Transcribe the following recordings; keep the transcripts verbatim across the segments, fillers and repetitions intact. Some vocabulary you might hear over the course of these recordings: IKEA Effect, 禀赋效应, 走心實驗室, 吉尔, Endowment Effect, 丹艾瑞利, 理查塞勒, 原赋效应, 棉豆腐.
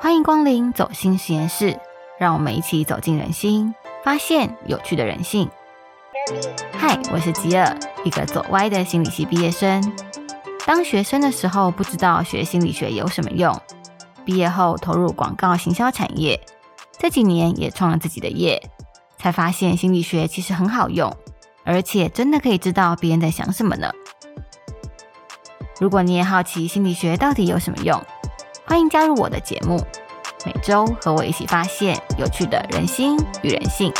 欢迎光临走心实验室，让我们一起走进人心，发现有趣的人性。嗨，我是吉尔，一个走歪的心理系毕业生。当学生的时候不知道学心理学有什么用，毕业后投入广告行销产业，这几年也创了自己的业，才发现心理学其实很好用，而且真的可以知道别人在想什么呢。如果你也好奇心理学到底有什么用，欢迎加入我的节目，每周和我一起发现有趣的人心与人性。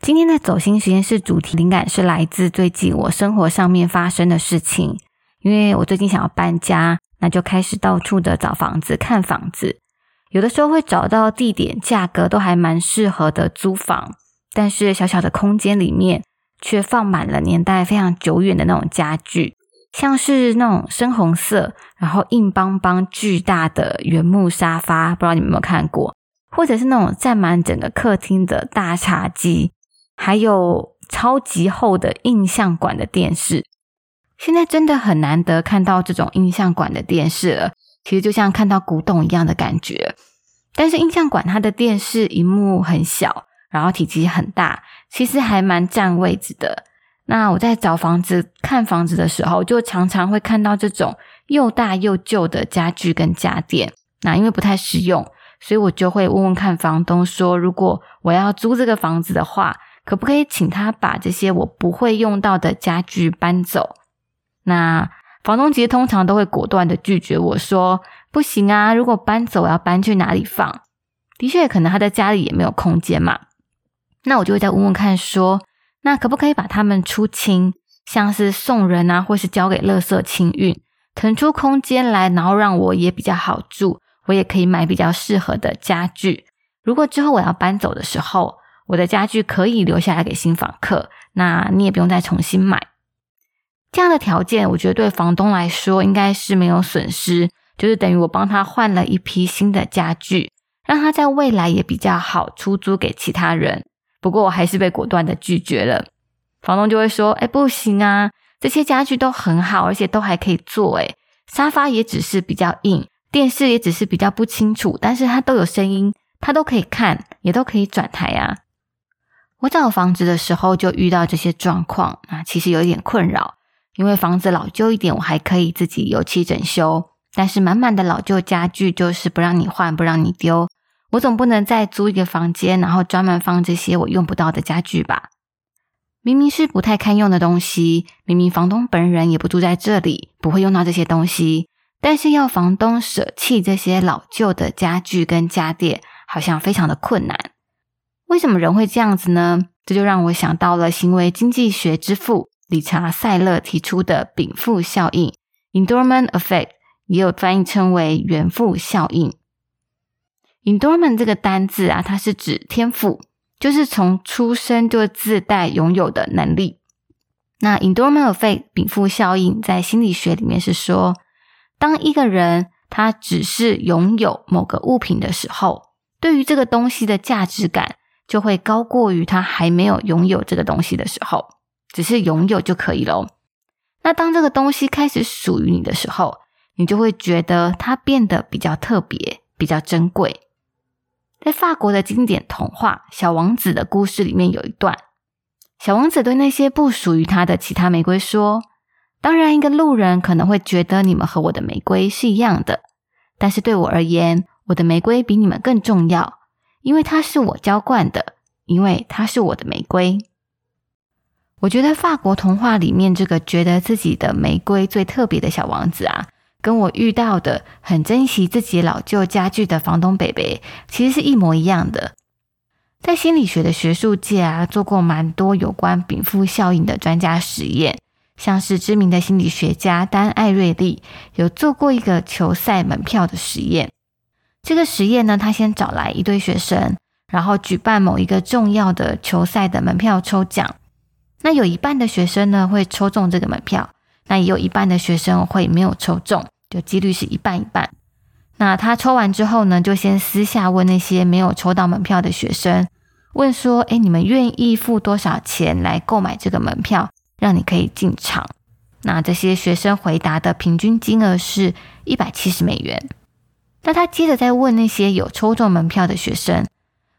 今天的走心实验室主题灵感是来自最近我生活上面发生的事情，因为我最近想要搬家，那就开始到处的找房子看房子，有的时候会找到地点价格都还蛮适合的租房，但是小小的空间里面却放满了年代非常久远的那种家具，像是那种深红色然后硬邦邦巨大的原木沙发，不知道你们有没有看过，或者是那种占满整个客厅的大茶几，还有超级厚的映像管的电视。现在真的很难得看到这种映像管的电视了，其实就像看到古董一样的感觉。但是映像管它的电视萤幕很小，然后体积很大，其实还蛮占位置的。那我在找房子看房子的时候，就常常会看到这种又大又旧的家具跟家电，那因为不太实用，所以我就会问问看房东说，如果我要租这个房子的话，可不可以请他把这些我不会用到的家具搬走。那房东其实通常都会果断的拒绝我说，不行啊，如果搬走我要搬去哪里放，的确可能他在家里也没有空间嘛。那我就会再问问看说，那可不可以把他们出清，像是送人啊，或是交给垃圾清运，腾出空间来，然后让我也比较好住，我也可以买比较适合的家具。如果之后我要搬走的时候，我的家具可以留下来给新房客，那你也不用再重新买。这样的条件我觉得对房东来说应该是没有损失，就是等于我帮他换了一批新的家具，让他在未来也比较好出租给其他人。不过我还是被果断的拒绝了。房东就会说，诶不行啊，这些家具都很好，而且都还可以坐，诶沙发也只是比较硬，电视也只是比较不清楚，但是它都有声音，它都可以看，也都可以转台啊。我找房子的时候就遇到这些状况，那其实有一点困扰，因为房子老旧一点我还可以自己油漆整修，但是满满的老旧家具就是不让你换，不让你丢，我总不能再租一个房间然后专门放这些我用不到的家具吧。明明是不太堪用的东西，明明房东本人也不住在这里，不会用到这些东西，但是要房东舍弃这些老旧的家具跟家电好像非常的困难。为什么人会这样子呢？这就让我想到了行为经济学之父理查塞勒提出的禀赋效应 Endowment Effect， 也有翻译称为原赋效应。Endowment 这个单字啊，它是指天赋，就是从出生就自带拥有的能力。那 Endowment Effect 禀赋效应在心理学里面是说，当一个人他只是拥有某个物品的时候，对于这个东西的价值感就会高过于他还没有拥有这个东西的时候，只是拥有就可以咯。那当这个东西开始属于你的时候，你就会觉得它变得比较特别，比较珍贵。在法国的经典童话《小王子》的故事里面有一段，小王子对那些不属于他的其他玫瑰说，当然一个路人可能会觉得你们和我的玫瑰是一样的，但是对我而言，我的玫瑰比你们更重要，因为它是我浇灌的，因为它是我的玫瑰。我觉得法国童话里面这个觉得自己的玫瑰最特别的小王子啊，跟我遇到的很珍惜自己老旧家具的房东北北其实是一模一样的。在心理学的学术界啊，做过蛮多有关禀赋效应的专家实验，像是知名的心理学家丹艾瑞利有做过一个球赛门票的实验。这个实验呢，他先找来一堆学生，然后举办某一个重要的球赛的门票抽奖，那有一半的学生呢会抽中这个门票，那也有一半的学生会没有抽中，就几率是一半一半。那他抽完之后呢，就先私下问那些没有抽到门票的学生，问说，诶，你们愿意付多少钱来购买这个门票，让你可以进场？那这些学生回答的平均金额是一百七十美元。那他接着再问那些有抽中门票的学生，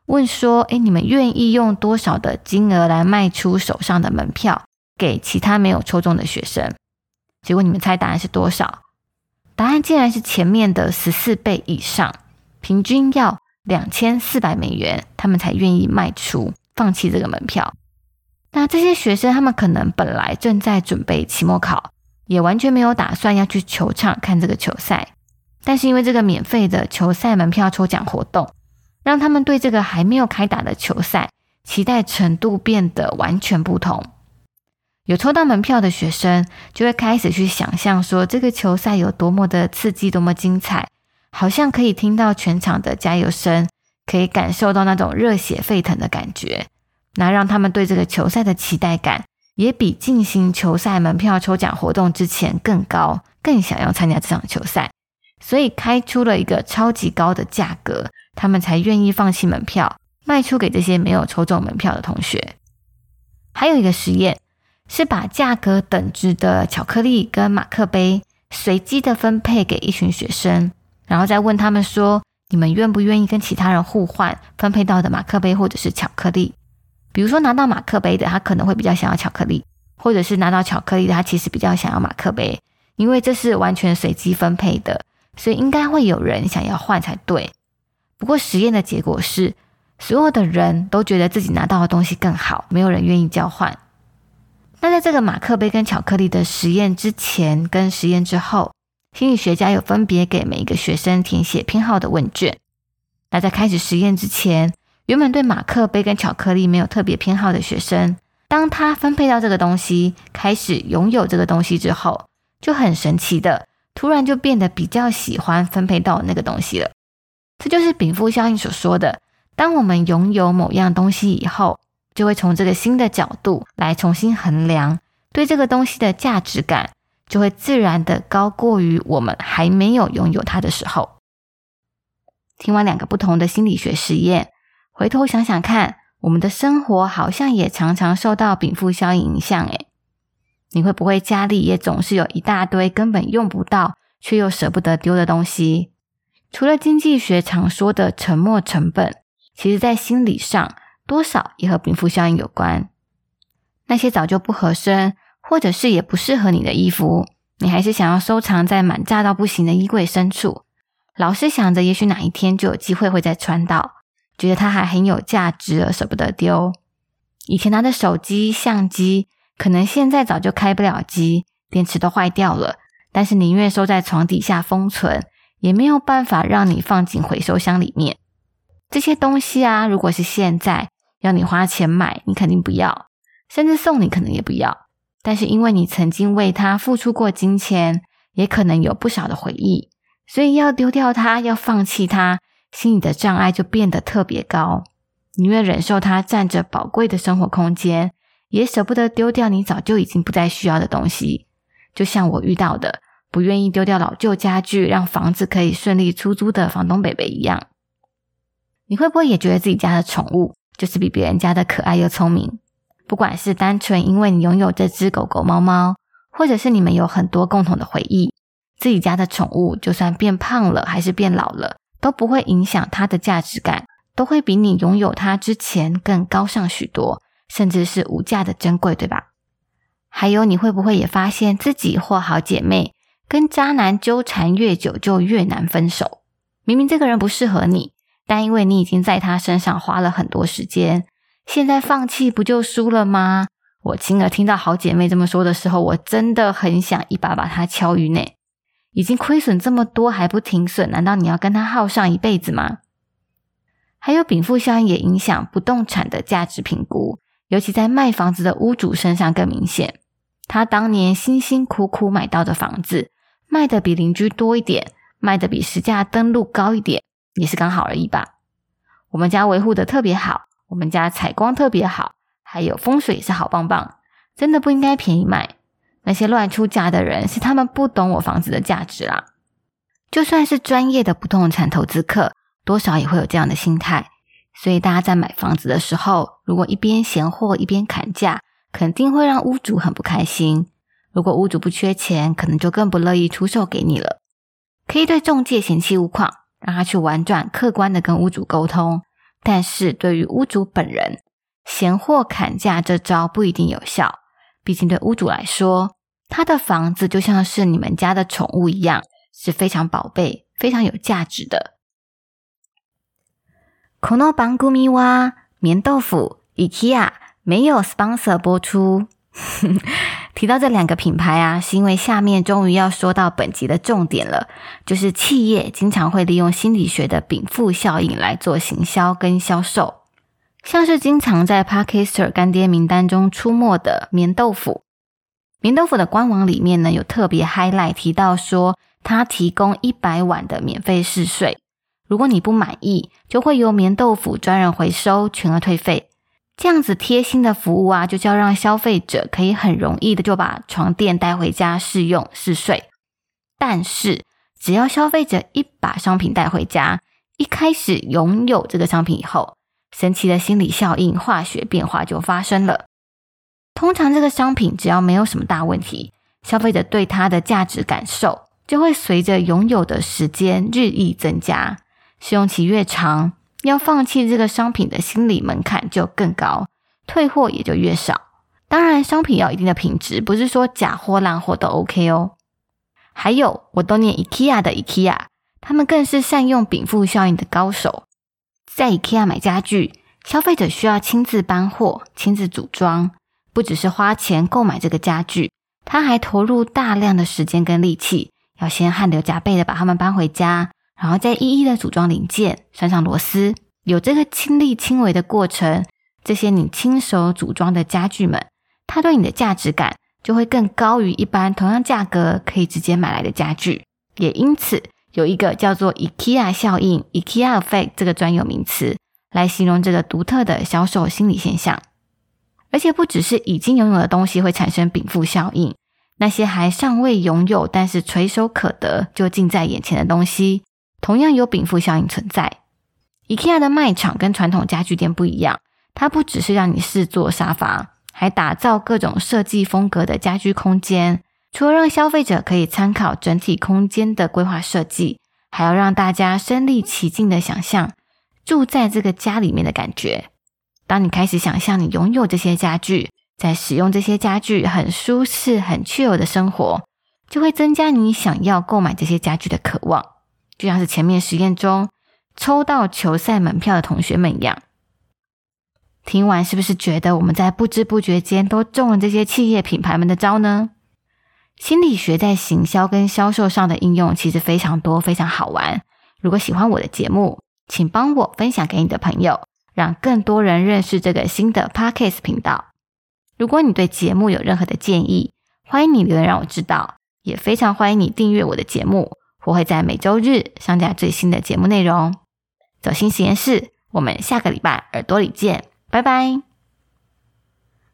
问说，诶，你们愿意用多少的金额来卖出手上的门票给其他没有抽中的学生？结果你们猜答案是多少？答案竟然是前面的十四倍以上，平均要两千四百美元，他们才愿意卖出，放弃这个门票。那这些学生他们可能本来正在准备期末考，也完全没有打算要去球场看这个球赛，但是因为这个免费的球赛门票抽奖活动，让他们对这个还没有开打的球赛期待程度变得完全不同。有抽到门票的学生就会开始去想象说，这个球赛有多么的刺激，多么精彩，好像可以听到全场的加油声，可以感受到那种热血沸腾的感觉。那让他们对这个球赛的期待感也比进行球赛门票抽奖活动之前更高，更想要参加这场球赛，所以开出了一个超级高的价格，他们才愿意放弃门票，卖出给这些没有抽中门票的同学。还有一个实验是把价格等值的巧克力跟马克杯随机的分配给一群学生，然后再问他们说，你们愿不愿意跟其他人互换分配到的马克杯或者是巧克力？比如说拿到马克杯的他可能会比较想要巧克力，或者是拿到巧克力的他其实比较想要马克杯，因为这是完全随机分配的，所以应该会有人想要换才对。不过实验的结果是所有的人都觉得自己拿到的东西更好，没有人愿意交换。那在这个马克杯跟巧克力的实验之前跟实验之后，心理学家有分别给每一个学生填写偏好的问卷。那在开始实验之前，原本对马克杯跟巧克力没有特别偏好的学生，当他分配到这个东西，开始拥有这个东西之后，就很神奇的突然就变得比较喜欢分配到那个东西了。这就是禀赋效应所说的，当我们拥有某样东西以后，就会从这个新的角度来重新衡量对这个东西的价值感，就会自然的高过于我们还没有拥有它的时候。听完两个不同的心理学实验，回头想想看，我们的生活好像也常常受到禀赋效应影响诶。你会不会家里也总是有一大堆根本用不到却又舍不得丢的东西？除了经济学常说的沉没成本，其实在心理上多少也和禀赋效应有关。那些早就不合身或者是也不适合你的衣服，你还是想要收藏在满炸到不行的衣柜深处，老是想着也许哪一天就有机会会再穿到，觉得它还很有价值而舍不得丢。以前拿的手机、相机，可能现在早就开不了机，电池都坏掉了，但是宁愿收在床底下封存，也没有办法让你放进回收箱里面。这些东西啊，如果是现在要你花钱买，你肯定不要，甚至送你可能也不要，但是因为你曾经为它付出过金钱，也可能有不少的回忆，所以要丢掉它，要放弃它，心理的障碍就变得特别高。宁愿忍受它占着宝贵的生活空间，也舍不得丢掉你早就已经不再需要的东西。就像我遇到的不愿意丢掉老旧家具，让房子可以顺利出租的房东北北一样。你会不会也觉得自己家的宠物就是比别人家的可爱又聪明？不管是单纯因为你拥有这只狗狗猫猫，或者是你们有很多共同的回忆，自己家的宠物就算变胖了还是变老了，都不会影响它的价值感，都会比你拥有它之前更高尚许多，甚至是无价的珍贵，对吧？还有你会不会也发现自己或好姐妹跟渣男纠缠越久就越难分手？明明这个人不适合你，但因为你已经在他身上花了很多时间，现在放弃不就输了吗？我亲耳听到好姐妹这么说的时候，我真的很想一把把她敲晕耶。已经亏损这么多还不停损，难道你要跟她耗上一辈子吗？还有禀赋效应也影响不动产的价值评估，尤其在卖房子的屋主身上更明显。他当年辛辛苦苦买到的房子，卖的比邻居多一点，卖的比实价登录高一点，也是刚好而已吧。我们家维护的特别好，我们家采光特别好，还有风水也是好棒棒，真的不应该便宜卖。那些乱出价的人是他们不懂我房子的价值啦。就算是专业的不动产投资客，多少也会有这样的心态。所以大家在买房子的时候，如果一边闲货一边砍价，肯定会让屋主很不开心。如果屋主不缺钱，可能就更不乐意出售给你了。可以对仲介嫌弃无况，让他去婉转客观的跟屋主沟通，但是对于屋主本人，嫌货砍价这招不一定有效。毕竟对屋主来说，他的房子就像是你们家的宠物一样，是非常宝贝、非常有价值的。この番組は棉豆腐 IKEA 没有 sponsor 播出。提到这两个品牌啊，是因为下面终于要说到本集的重点了，就是企业经常会利用心理学的禀赋效应来做行销跟销售。像是经常在 Podcaster 干爹名单中出没的棉豆腐。棉豆腐的官网里面呢，有特别 highlight 提到说，它提供一百碗的免费试睡。如果你不满意，就会由棉豆腐专人回收，全额退费。这样子贴心的服务啊，就是要让消费者可以很容易的就把床垫带回家试用试睡。但是，只要消费者一把商品带回家，一开始拥有这个商品以后，神奇的心理效应化学变化就发生了。通常这个商品只要没有什么大问题，消费者对它的价值感受就会随着拥有的时间日益增加，使用期越长，要放弃这个商品的心理门槛就更高，退货也就越少。当然商品要有一定的品质，不是说假货烂货都 OK 哦。还有我都念 IKEA 的 IKEA， 他们更是善用禀赋效应的高手。在 IKEA 买家具，消费者需要亲自搬货、亲自组装，不只是花钱购买这个家具，他还投入大量的时间跟力气，要先汗流浃背的把它们搬回家，然后再一一的组装零件、拴上螺丝。有这个亲力亲为的过程，这些你亲手组装的家具们，它对你的价值感就会更高于一般同样价格可以直接买来的家具，也因此有一个叫做 IKEA 效应 IKEA Effect 这个专有名词来形容这个独特的销售心理现象。而且不只是已经拥有的东西会产生禀赋效应，那些还尚未拥有但是垂手可得就近在眼前的东西，同样有禀赋效应存在。 IKEA 的卖场跟传统家具店不一样，它不只是让你试坐沙发，还打造各种设计风格的家居空间。除了让消费者可以参考整体空间的规划设计，还要让大家身临其境的想象住在这个家里面的感觉。当你开始想象你拥有这些家具，在使用这些家具很舒适很chill的生活，就会增加你想要购买这些家具的渴望，就像是前面实验中抽到球赛门票的同学们一样。听完是不是觉得我们在不知不觉间都中了这些企业品牌们的招呢？心理学在行销跟销售上的应用其实非常多，非常好玩。如果喜欢我的节目，请帮我分享给你的朋友，让更多人认识这个新的 Podcast 频道。如果你对节目有任何的建议，欢迎你留言让我知道，也非常欢迎你订阅我的节目，我会在每周日上架最新的节目内容。走心实验室，我们下个礼拜耳朵里见，拜拜。